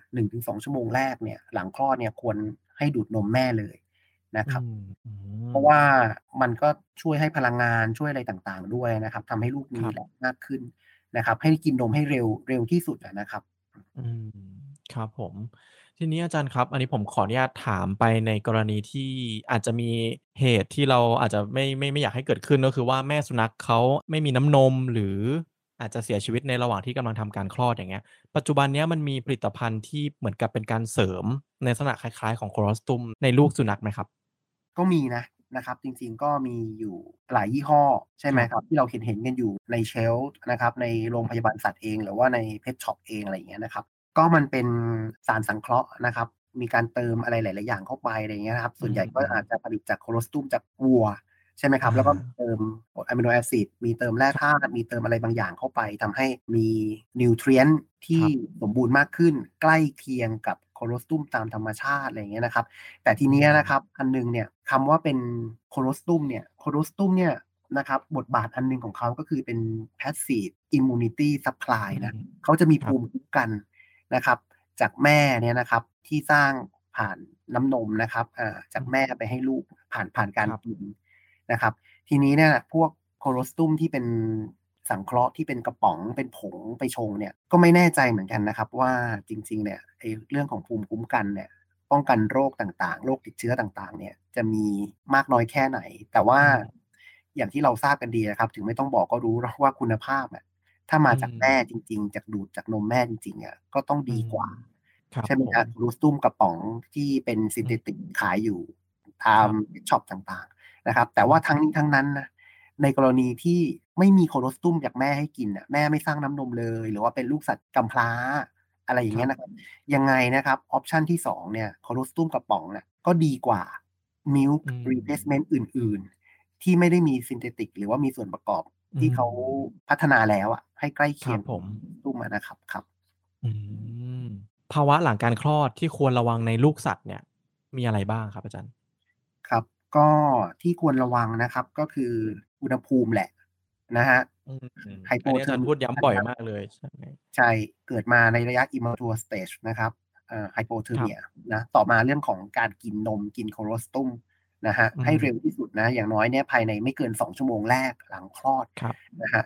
1-2 ชั่วโมงแรกเนี่ยหลังคลอดเนี่ยควรให้ดูดนมแม่เลยนะครับเพราะว่ามันก็ช่วยให้พลังงานช่วยอะไรต่างๆด้วยนะครับทำให้ลูกมีแรงมากขึ้นนะครับให้กินนมให้เร็วที่สุดนะครับครับผมทีนี้อาจารย์ครับอันนี้ผมขออนุญาตถามไปในกรณีที่อาจจะมีเหตุที่เราอาจจะไม่อยากให้เกิดขึ้นก็คือว่าแม่สุนัขเขาไม่มีน้ำนมหรืออาจจะเสียชีวิตในระหว่างที่กำลังทำการคลอดอย่างเงี้ยปัจจุบันนี้มันมีผลิตภัณฑ์ที่เหมือนกับเป็นการเสริมในลักษณะคล้ายๆของโคลอสตุมในลูกสุนัขไหมครับก็มีนะครับจริงๆก็มีอยู่หลายยี่ห้อใช่ไหมครับที่เราเห็นกันอยู่ในเชลฟ์นะครับในโรงพยาบาลสัตว์เองหรือว่าในเพทช็อปเองอะไรอย่างเงี้ยนะครับก็มันเป็นสารสังเคราะห์นะครับมีการเติมอะไรหลายๆอย่างเข้าไปอะไรเงี้ยครับส่วนใหญ่ก็อาจจะผลิตจากโคลอสตุมจากวัวใช่ไหมครับแล้วก็เติมอะมิโนแอซิดมีเติมแร่ธาตุมีเติมอะไรบางอย่างเข้าไปทำให้มีนิวทรีนท์ที่สมบูรณ์มากขึ้นใกล้เคียงกับโคลอสตุมตามธรรมชาติอะไรอย่างเงี้ยนะครับแต่ทีนี้นะครับอันนึงเนี่ยคำว่าเป็นโคลอสตุมเนี่ยโคลอสตุมเนี่ยนะครับบทบาทอันนึงของเขาก็คือเป็น passive immunity supply นะเขาจะมีภูมิคุ้มกันนะครับจากแม่เนี่ยนะครับที่สร้างผ่านน้ำนมนะครับจากแม่ไปให้ลูกผ่านการกินนะครับทีนี้เนี่ยพวกโคลอสตุมที่เป็นสังเคราะห์ที่เป็นกระป๋องเป็นผงไปชงเนี่ยก็ไม่แน่ใจเหมือนกันนะครับว่าจริงๆเนี่ยเรื่องของภูมิคุ้มกันเนี่ยป้องกันโรคต่างๆโรคติดเชื้อต่างๆเนี่ยจะมีมากน้อยแค่ไหนแต่ว่าอย่างที่เราทราบกันดีนะครับถึงไม่ต้องบอกก็รู้ว่าคุณภาพอ่ะถ้ามาจากแม่จริงๆจากดูดจากนมแม่จริงๆอ่ะก็ต้องดีกว่าใช่ไหมครับโคลอสตุมกระป๋องที่เป็นซินเทติกขายอยู่ตามช็อปต่างๆนะครับแต่ว่าทั้งนี้ทั้งนั้นนะในกรณีที่ไม่มีโคลอสตุมจากแม่ให้กินแม่ไม่สร้างน้ำนมเลยหรือว่าเป็นลูกสัตว์กำพร้าอะไรอย่างเงี้ยนะครับยังไงนะครับออปชันที่2เนี่ยโคลอสตุมกระป๋องน่ะก็ดีกว่า milk replacement อื่นๆที่ไม่ได้มีซินเทติกหรือว่ามีส่วนประกอบที่เขาพัฒนาแล้วอ่ะให้ใกล้เคียงผมตุ้มนะครับครับภาวะหลังการคลอดที่ควรระวังในลูกสัตว์เนี่ยมีอะไรบ้างครับอาจารย์ครับก็ที่ควรระวังนะครับก็คืออุณหภูมิแหละนะฮะไฮโปเทอร์มิกพูดย้ำบ่อยมากเลยใช่เกิดมาในระยะ immature stage นะครับไฮโปเทอร์เมียนะต่อมาเรื่องของการกินนมกินโคลอสตุมนะฮะให้เร็วที่สุดนะอย่างน้อยเนี่ยภายในไม่เกิน2ชั่วโมงแรกหลังคลอดนะฮะ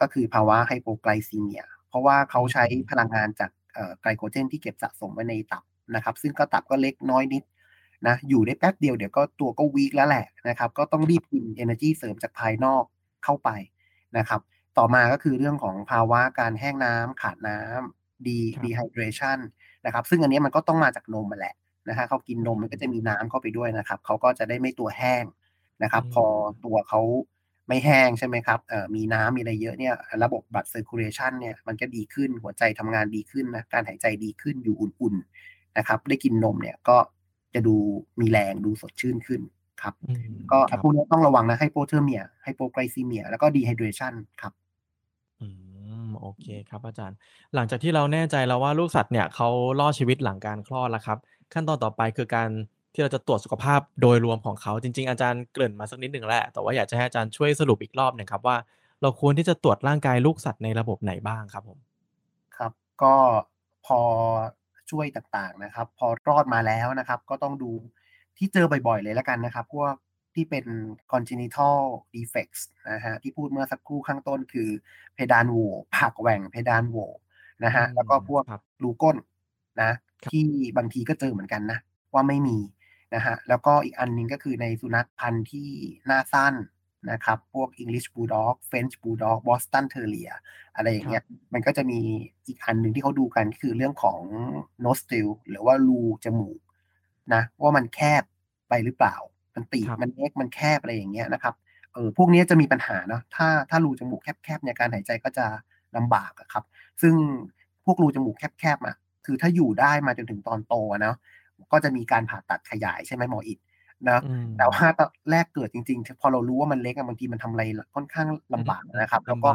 ก็คือภาวะไฮโปไกลซีเมียเพราะว่าเขาใช้พลังงานจากไกลโคเจนที่เก็บสะสมไว้ในตับนะครับซึ่งก็ตับก็เล็กน้อยนิดนะอยู่ได้แป๊บเดียวเดี๋ยวก็ตัวก็วีคแล้วแหละนะครับก็ต้องรีบกิน energy เสริมจากภายนอกเข้าไปนะครับต่อมาก็คือเรื่องของภาวะการแห้งน้ำขาดน้ำ dehydration นะครับซึ่งอันนี้มันก็ต้องมาจากนมมาแหละนะฮะเขากินนมมันก็จะมีน้ำเข้าไปด้วยนะครับเขาก็จะได้ไม่ตัวแห้งนะครับพอตัวเขาไม่แห้งใช่ไหมครับมีน้ำมีอะไรเยอะเนี่ยระบบblood circulation เนี่ยมันก็ดีขึ้นหัวใจทำงานดีขึ้นนะการหายใจดีขึ้นอยู่อุ่นๆนะครับได้กินนมเนี่ยก็จะดูมีแรงดูสดชื่นขึ้น ครับก็พวกนี้ต้องระวังนะไฮโปเทอร์เมียไฮโปไกลซีเมียแล้วก็ดีไฮเดรชันครับโอเคครับอาจารย์หลังจากที่เราแน่ใจแล้วว่าลูกสัตว์เนี่ยเขารอดชีวิตหลังการคลอดแล้วครับขั้นตอนต่อไปคือการที่เราจะตรวจสุขภาพโดยรวมของเขาจริงๆอาจารย์เกริ่นมาสักนิดหนึ่งแหละแต่ว่าอยากจะให้อาจารย์ช่วยสรุปอีกรอบหนึ่งครับว่าเราควรที่จะตรวจร่างกายลูกสัตว์ในระบบไหนบ้างครับผมครับก็พอช่วยต่างๆนะครับพอรอดมาแล้วนะครับก็ต้องดูที่เจอบ่อยๆเลยละกันนะครับพวกที่เป็น congenital defects นะฮะที่พูดเมื่อสักครู่ข้างต้นคือเพดานโหว่ปากแหว่งเพดานโหว่นะฮะแล้วก็พวกรูก้นนะที่บางทีก็เจอเหมือนกันนะว่าไม่มีนะฮะแล้วก็อีกอันนึงก็คือในสุนัขพันธุ์ที่หน้าสั้นนะครับพวก English Bulldog French Bulldog Boston Terrier อะไรอย่างเงี้ยมันก็จะมีอีกอันนึงที่เขาดูกันคือเรื่องของ nostril หรือว่ารูจมูกนะว่ามันแคบไปหรือเปล่ามันตีมันเล็กมันแคบอะไรอย่างเงี้ยนะครับพวกนี้จะมีปัญหาเนาะถ้ารูจมูกแคบๆเนี่ยการหายใจก็จะลำบากครับซึ่งพวกรูจมูกแคบๆอ่ะคือถ้าอยู่ได้มาจนถึงตอนโตเนาะก็จะมีการผ่าตัดขยายใช่ไหมหมออิฐนะแต่ว่าตอนแรกเกิดจริงๆพอเรารู้ว่ามันเล็กบางทีมันทำอะไรค่อนข้างลำบากนะครับแล้วก็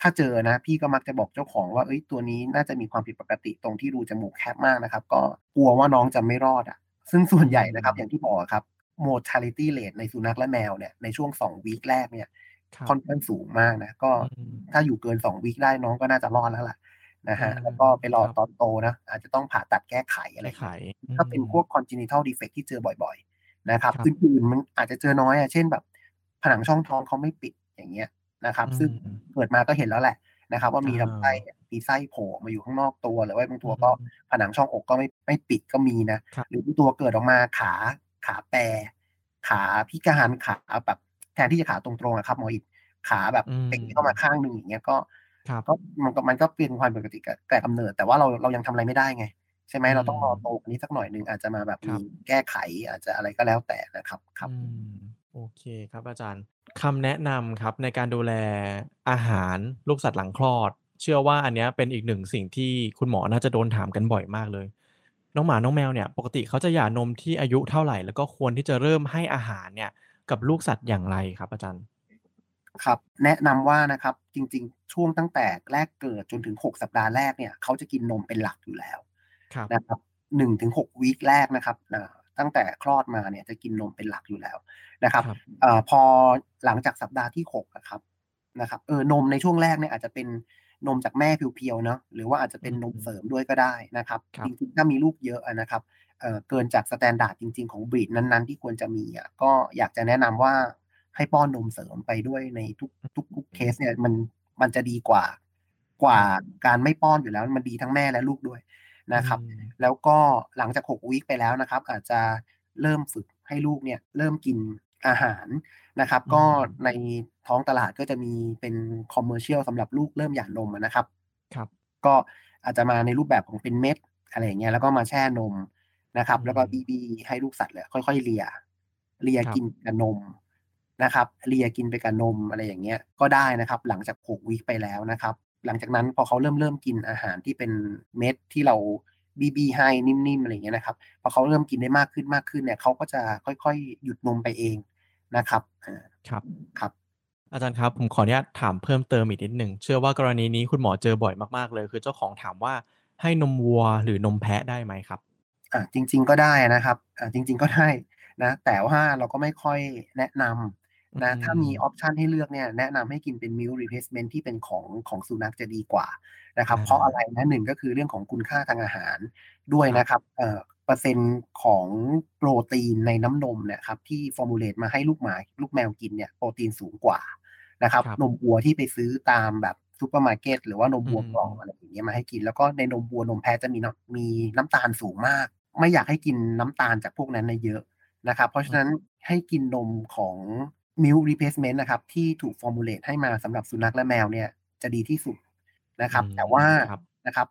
ถ้าเจอนะพี่ก็มักจะบอกเจ้าของว่าตัวนี้น่าจะมีความผิดปกติตรงที่รูจมูกแคบมากนะครับก็กลัวว่าน้องจะไม่รอดอ่ะซึ่งส่วนใหญ่นะครับอย่างที่บอกครับ mortality rate ในสุนัขและแมวเนี่ยในช่วง2วีคแรกเนี่ยค่อนข้างสูงมากนะก็ถ้าอยู่เกิน2วีคได้น้องก็น่าจะรอดแล้วล่ะนะฮะแล้วก็ไปรอตอนโตนะอาจจะต้องผ่าตัดแก้ไขอะไรถ้าเป็นพวก congenital defect ที่เจอบ่อยๆนะครับอื่นๆมันอาจจะเจอน้อยอ่ะเช่นแบบผนังช่องท้องเขาไม่ปิดอย่างเงี้ยนะครับซึ่งเกิดมาก็เห็นแล้วแหละนะครับว่ามีลำไส้มีไส้โผล่มาอยู่ข้างนอกตัวหรือว่าบางตัวก็ผนังช่องอกก็ไม่ปิดก็มีนะหรือบางตัวเกิดออกมาขาแปรขาพิการขาแบบแทนที่จะขาตรงๆนะครับหมออิฐขาแบบเป่งเข้ามาข้างนึงอย่างเงี้ยก็มันก็เปลี่ยนความปกติแต่กำเนิดแต่ว่าเรายังทำอะไรไม่ได้ไงใช่ไหมเราต้องรอโตกว่านี้สักหน่อยนึงอาจจะมาแบบมีแก้ไขอาจจะอะไรก็แล้วแต่นะครับครับโอเคครับอาจารย์คำแนะนำครับในการดูแลอาหารลูกสัตว์หลังคลอดเชื่อว่าอันนี้เป็นอีกหนึ่งสิ่งที่คุณหมอน่าจะโดนถามกันบ่อยมากเลยน้องหมาน้องแมวเนี่ยปกติเขาจะหย่านมที่อายุเท่าไหร่แล้วก็ควรที่จะเริ่มให้อาหารเนี่ยกับลูกสัตว์อย่างไรครับอาจารย์ครับแนะนำว่านะครับจริงๆช่วงตั้งแต่แรกเกิดจนถึง6สัปดาห์แรกเนี่ยเขาจะกินนมเป็นหลักอยู่แล้วนะครับ 1-6 วีคแรกนะครับตั้งแต่คลอดมาเนี่ยจะกินนมเป็นหลักอยู่แล้วนะครับพอหลังจากสัปดาห์ที่6นะครับนมในช่วงแรกเนี่ยอาจจะเป็นนมจากแม่เพียวๆเนาะหรือว่าอาจจะเป็นนมเสริมด้วยก็ได้นะครับจริงๆถ้ามีลูกเยอะนะครับเกินจากสแตนดาร์ดจริงๆของบรีดนั้นๆที่ควรจะมีก็อยากจะแนะนำว่าให้ป้อนนมเสริมไปด้วยในทุกเคสเนี่ยมันจะดีกว่าการไม่ป้อนอยู่แล้วมันดีทั้งแม่และลูกด้วยนะครับแล้วก็หลังจาก6 วีคไปแล้วนะครับอาจจะเริ่มฝึกให้ลูกเนี่ยเริ่มกินอาหารนะครับก็ในท้องตลาดก็จะมีเป็นคอมเมอร์เชียลสำหรับลูกเริ่มหย่านมนะครับครับก็อาจจะมาในรูปแบบของเป็นเม็ดอะไรอย่างเงี้ยแล้วก็มาแช่นมนะครับแล้วก็บีให้ลูกสัตว์เลยค่อยๆเลียกินกับนมนะครับเลียกินไปกับนมอะไรอย่างเงี้ยก็ได้นะครับหลังจาก6 วีคไปแล้วนะครับหลังจากนั้นพอเขาเริ่มกินอาหารที่เป็นเม็ดที่เราบีให้นิ่มๆอะไรอย่างเงี้ยนะครับพอเขาเริ่มกินได้มากขึ้นเนี่ยเขาก็จะค่อยๆหยุดนมไปเองนะครับครับอาจารย์ครับผมขออนุญาตถามเพิ่มเติมอีกนิดนึงเชื่อว่ากรณีนี้คุณหมอเจอบ่อยมากๆเลยคือเจ้าของถามว่าให้นมวัวหรือนมแพะได้ไหมครับจริงๆก็ได้นะครับจริงๆก็ได้นะแต่ว่าเราก็ไม่ค่อยแนะนำนะถ้ามีออปชันให้เลือกเนี่ยแนะนำให้กินเป็นมิลค์รีเพลซเมนต์ที่เป็นของสุนัขจะดีกว่านะครับเพราะอะไรนะหนึ่งก็คือเรื่องของคุณค่าทางอาหารด้วยนะครับเปอร์เซ็นต์ของโปรตีนในน้ำนมเนี่ยครับที่ฟอร์มูเลตมาให้ลูกหมาลูกแมวกินเนี่ยโปรตีนสูงกว่านะครับนมวัวที่ไปซื้อตามแบบซุปเปอร์มาร์เก็ตหรือว่านมวัวกล่องอะไรอย่างเงี้ยมาให้กินแล้วก็ในนมวัวนมแพะจะมีน้ำตาลสูงมากไม่อยากให้กินน้ำตาลจากพวกนั้นนะเยอะนะครับเพราะฉะนั้นให้กินนมของ Milk Replacement นะครับที่ถูกฟอร์มูเลตให้มาสำหรับสุนัขและแมวเนี่ยจะดีที่สุดนะครับแต่ว่านะครับ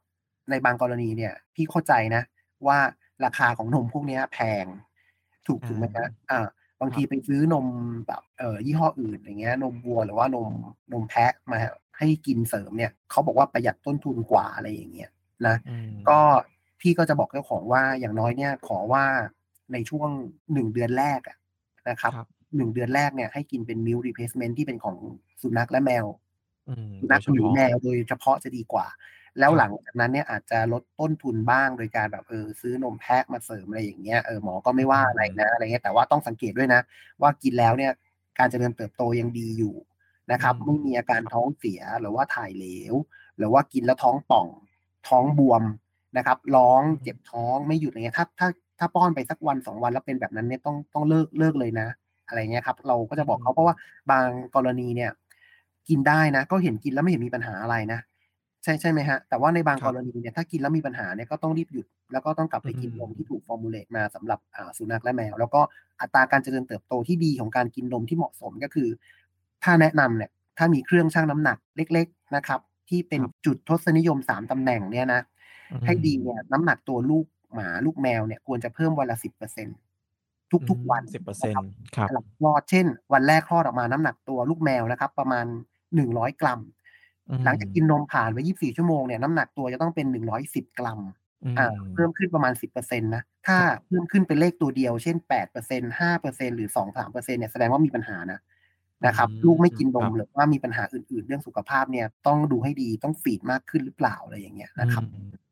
ในบางกรณีเนี่ยพี่เข้าใจนะว่าราคาของนมพวกนี้แพงถูกไหมครับบางทีไปซื้อนมแบบยี่ห้ออื่นอย่างเงี้ยนมวัวหรือว่านมแพะมาให้กินเสริมเนี่ยเขาบอกว่าประหยัดต้นทุนกว่าอะไรอย่างเงี้ยนะก็พี่ก็จะบอกเจ้าของว่าอย่างน้อยเนี่ยขอว่าในช่วง1 เดือนแรก นะครับ1เดือนแรกเนี่ยให้กินเป็นมิลรีเพลซเมนท์ที่เป็นของสุนัขและแมวสุนัขหรือแมวโดยเฉพาะจะดีกว่าแล้วหลังจากนั้นเนี่ยอาจจะลดต้นทุนบ้างโดยการแบบซื้อนมแพ็คมาเสริมอะไรอย่างเงี้ยหมอก็ไม่ว่าอะไรนะอะไรเงี้ยแต่ว่าต้องสังเกตด้วยนะว่ากินแล้วเนี่ยการเจริญเติบโตยังดีอยู่นะครับไม่มีอาการท้องเสียหรือว่าถ่ายเหลวหรือว่ากินแล้วท้องป่องท้องบวมนะครับร้องเจ็บท้องไม่หยุดอะไรเงี้ยถ้าป้อนไปสักวัน2วันแล้วเป็นแบบนั้นเนี่ยต้องเลิกเลยนะอะไรเงี้ยครับเราก็จะบอกเขาเพราะว่าบางกรณีเนี่ยกินได้นะก็เห็นกินแล้วไม่เห็นมีปัญหาอะไรนะใช่ไหมฮะแต่ว่าในบางกรณีเนี่ยถ้ากินแล้วมีปัญหาเนี่ยก็ต้องรีบหยุดแล้วก็ต้องกลับไปกินนมที่ถูกฟอร์มูเลตมาสำหรับสุนัขและแมวแล้วก็อัตราการเจริญเติบโตที่ดีของการกินนมที่เหมาะสมก็คือถ้าแนะนำเนี่ยถ้ามีเครื่องชั่งน้ำหนักเล็กๆนะครับที่เป็นจุดทศนิยม3ตำแหน่งเนี่ยนะให้ดีเนี่ยน้ำหนักตัวลูกหมาลูกแมวเนี่ยควรจะเพิ่มวันละ 10% ทุกๆวัน 10% ครับหลังคลอดเช่นวันแรกคลอดออกมาน้ำหนักตัวลูกแมวนะครับประมาณ100กรัมหลังจากกินนมผ่านไป24ชั่วโมงเนี่ยน้ำหนักตัวจะต้องเป็น110กรัมเพิ่มขึ้นประมาณ 10% นะถ้าเพิ่มขึ้นเป็นเลขตัวเดียวเช่น 8% 5% หรือ 2-3% เนี่ยแสดงว่ามีปัญหานะครับลูกไม่กินนมหรือว่ามีปัญหาอื่นๆเรื่องสุขภาพเนี่ยต้องดูให้ดีต้องฟีดมากขึ้นหรือเปล่าอะไรอย่างเงี้ยนะครับ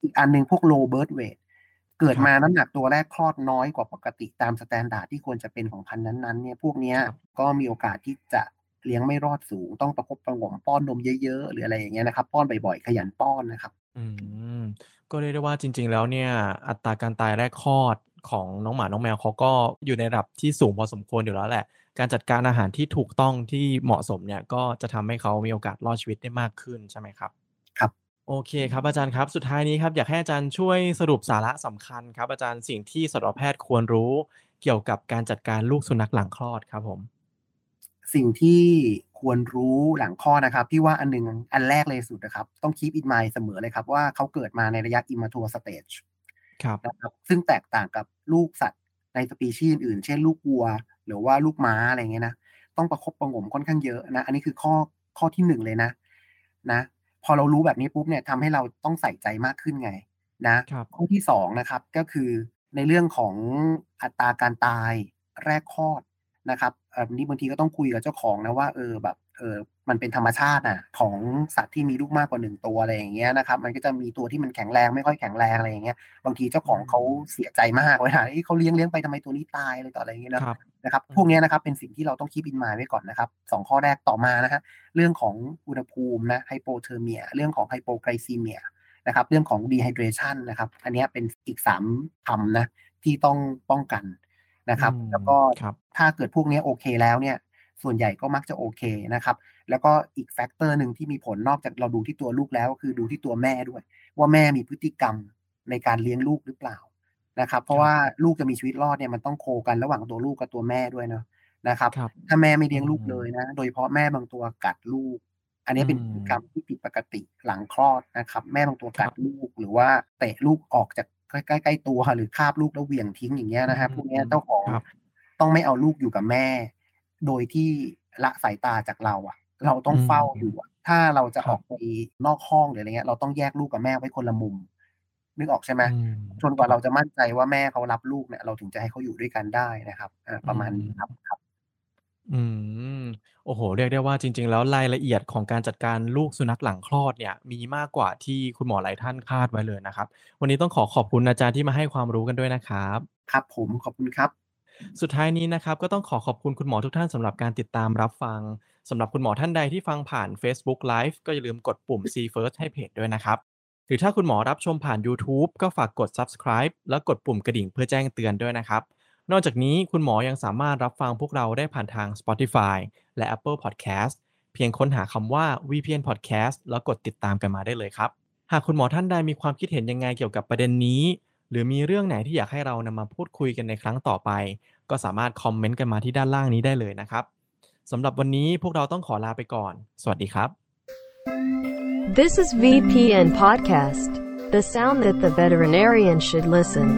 อีกอันนึงพวก low birth weight เกิดมาน้ำหนักตัวแรกคลอดน้อยกว่าปกติตามสแตนดาร์ดที่ควรจะเป็นของพันธุ์นั้นๆเนี่ยพวกเนี้ยก็มีโอกาสที่จะเลี้ยงไม่รอดสูงต้องประคบประหงมป้อนนมเยอะๆหรืออะไรอย่างเงี้ยนะครับป้อนบ่อยๆขยันป้อนนะครับก็เรียกได้ว่าจริงๆแล้วเนี่ยอัตราการตายแรกคลอดของน้องหมาน้องแมวเขาก็อยู่ในระดับที่สูงพอสมควรอยู่แล้วแหละการจัดการอาหารที่ถูกต้องที่เหมาะสมเนี่ยก็จะทำให้เขามีโอกาสรอดชีวิตได้มากขึ้นใช่ไหมครับครับโอเคครับอาจารย์ครับสุดท้ายนี้ครับอยากให้อาจารย์ช่วยสรุปสาระสำคัญครับอาจารย์สิ่งที่สัตวแพทย์ควรรู้เกี่ยวกับการจัดการลูกสุนัขหลังคลอดครับผมสิ่งที่ควรรู้หลังคลอดนะครับพี่ว่าอันแรกเลยสุดนะครับต้อง keep in mind เสมอเลยครับว่าเขาเกิดมาในระยะ immature stage นะครับซึ่งแตกต่างกับลูกสัตว์ในสปีชีส์อื่นเช่นลูกวัวหรือว่าลูกม้าอะไรเงี้ยนะต้องประคบประหงมค่อนข้างเยอะนะอันนี้คือข้อที่1เลยนะพอเรารู้แบบนี้ปุ๊บเนี่ยทำให้เราต้องใส่ใจมากขึ้นไงนะข้อที่2นะครับก็คือในเรื่องของอัตราการตายแรกคลอดนะครับนี่บางทีก็ต้องคุยกับเจ้าของนะว่าแบบมันเป็นธรรมชาตินะของสัตว์ที่มีลูกมากกว่า1ตัวอะไรอย่างเงี้ยนะครับมันก็จะมีตัวที่มันแข็งแรงไม่ค่อยแข็งแรงอะไรอย่างเงี้ยบางทีเจ้าของเขาเสียใจมากเวลาที่เขาเลี้ยงไปทำไมตัวนี้ตายอะไรต่ออะไรอย่างเงี้ยนะครับพวกนี้นะครับเป็นสิ่งที่เราต้องคิดอินมาไว้ก่อนนะครับ2ข้อแรกต่อมานะฮะเรื่องของอุณหภูมินะไฮโปเทอร์เมียเรื่องของไฮโปไกลซีเมียนะครับเรื่องของดีไฮเดรชันนะครับอันนี้เป็นอีก3คำนะที่ต้องป้องกันนะครับแล้วก็ถ้าเกิดพวกนี้โอเคแล้วเนี่ยส่วนใหญ่ก็มักจะโอเคนะครับแล้วก็อีกแฟกเตอร์นึงที่มีผลนอกจากเราดูที่ตัวลูกแล้วก็คือดูที่ตัวแม่ด้วยว่าแม่มีพฤติกรรมในการเลี้ยงลูกหรือเปล่านะครับเพราะว่าลูกจะมีชีวิตรอดเนี่ยมันต้องโคกันระหว่างตัวลูกกับตัวแม่ด้วยเนาะนะครับถ้าแม่ไม่เลี้ยงลูกเลยนะโดยเฉพาะแม่บางตัวกัดลูกอันนี้เป็นพฤติกรรมที่ผิดปกติหลังคลอดนะครับแม่บางตัวกัดลูกหรือว่าเตะลูกออกจากใกล้ตัวหรือคาบลูกแล้วเหวี่ยงทิ้งอย่างเงี้ยนะฮะพวกนี้เจ้าของต้องไม่เอาลูกอยู่กับแม่โดยที่ละสายตาจากเราอ่ะเราต้องเฝ้าอยู่ถ้าเราจะออกไปนอกห้องหรืออะไรเงี้ยเราต้องแยกลูกกับแม่ไว้คนละมุมนึกออกใช่ไหมจนกว่าเราจะมั่นใจว่าแม่เขารับลูกเนี่ยเราถึงจะให้เขาอยู่ด้วยกันได้นะครับประมาณนี้ครับโอ้โหเรียกได้ว่าจริงๆแล้วรายละเอียดของการจัดการลูกสุนัขหลังคลอดเนี่ยมีมากกว่าที่คุณหมอหลายท่านคาดไว้เลยนะครับวันนี้ต้องขอบคุณอาจารย์ที่มาให้ความรู้กันด้วยนะครับครับผมขอบคุณครับสุดท้ายนี้นะครับก็ต้องขอบคุณคุณหมอทุกท่านสำหรับการติดตามรับฟังสำหรับคุณหมอท่านใดที่ฟังผ่าน Facebook Live ก็อย่าลืมกดปุ่ม See First ให้เพจด้วยนะครับหรือถ้าคุณหมอรับชมผ่าน YouTube ก็ฝากกด Subscribe และกดปุ่มกระดิ่งเพื่อแจ้งเตือนด้วยนะครับนอกจากนี้คุณหมอยังสามารถรับฟังพวกเราได้ผ่านทาง Spotify และ Apple Podcast เพียงค้นหาคำว่า VPN Podcast แล้วกดติดตามกันมาได้เลยครับหากคุณหมอท่านใดมีความคิดเห็นยังไงเกี่ยวกับประเด็นนี้หรือมีเรื่องไหนที่อยากให้เรานำมาพูดคุยกันในครั้งต่อไปก็สามารถคอมเมนต์กันมาที่ด้านล่างนี้ได้เลยนะครับสำหรับวันนี้พวกเราต้องขอลาไปก่อนสวัสดีครับ This is VPN Podcast, the sound that the veterinarian should listen.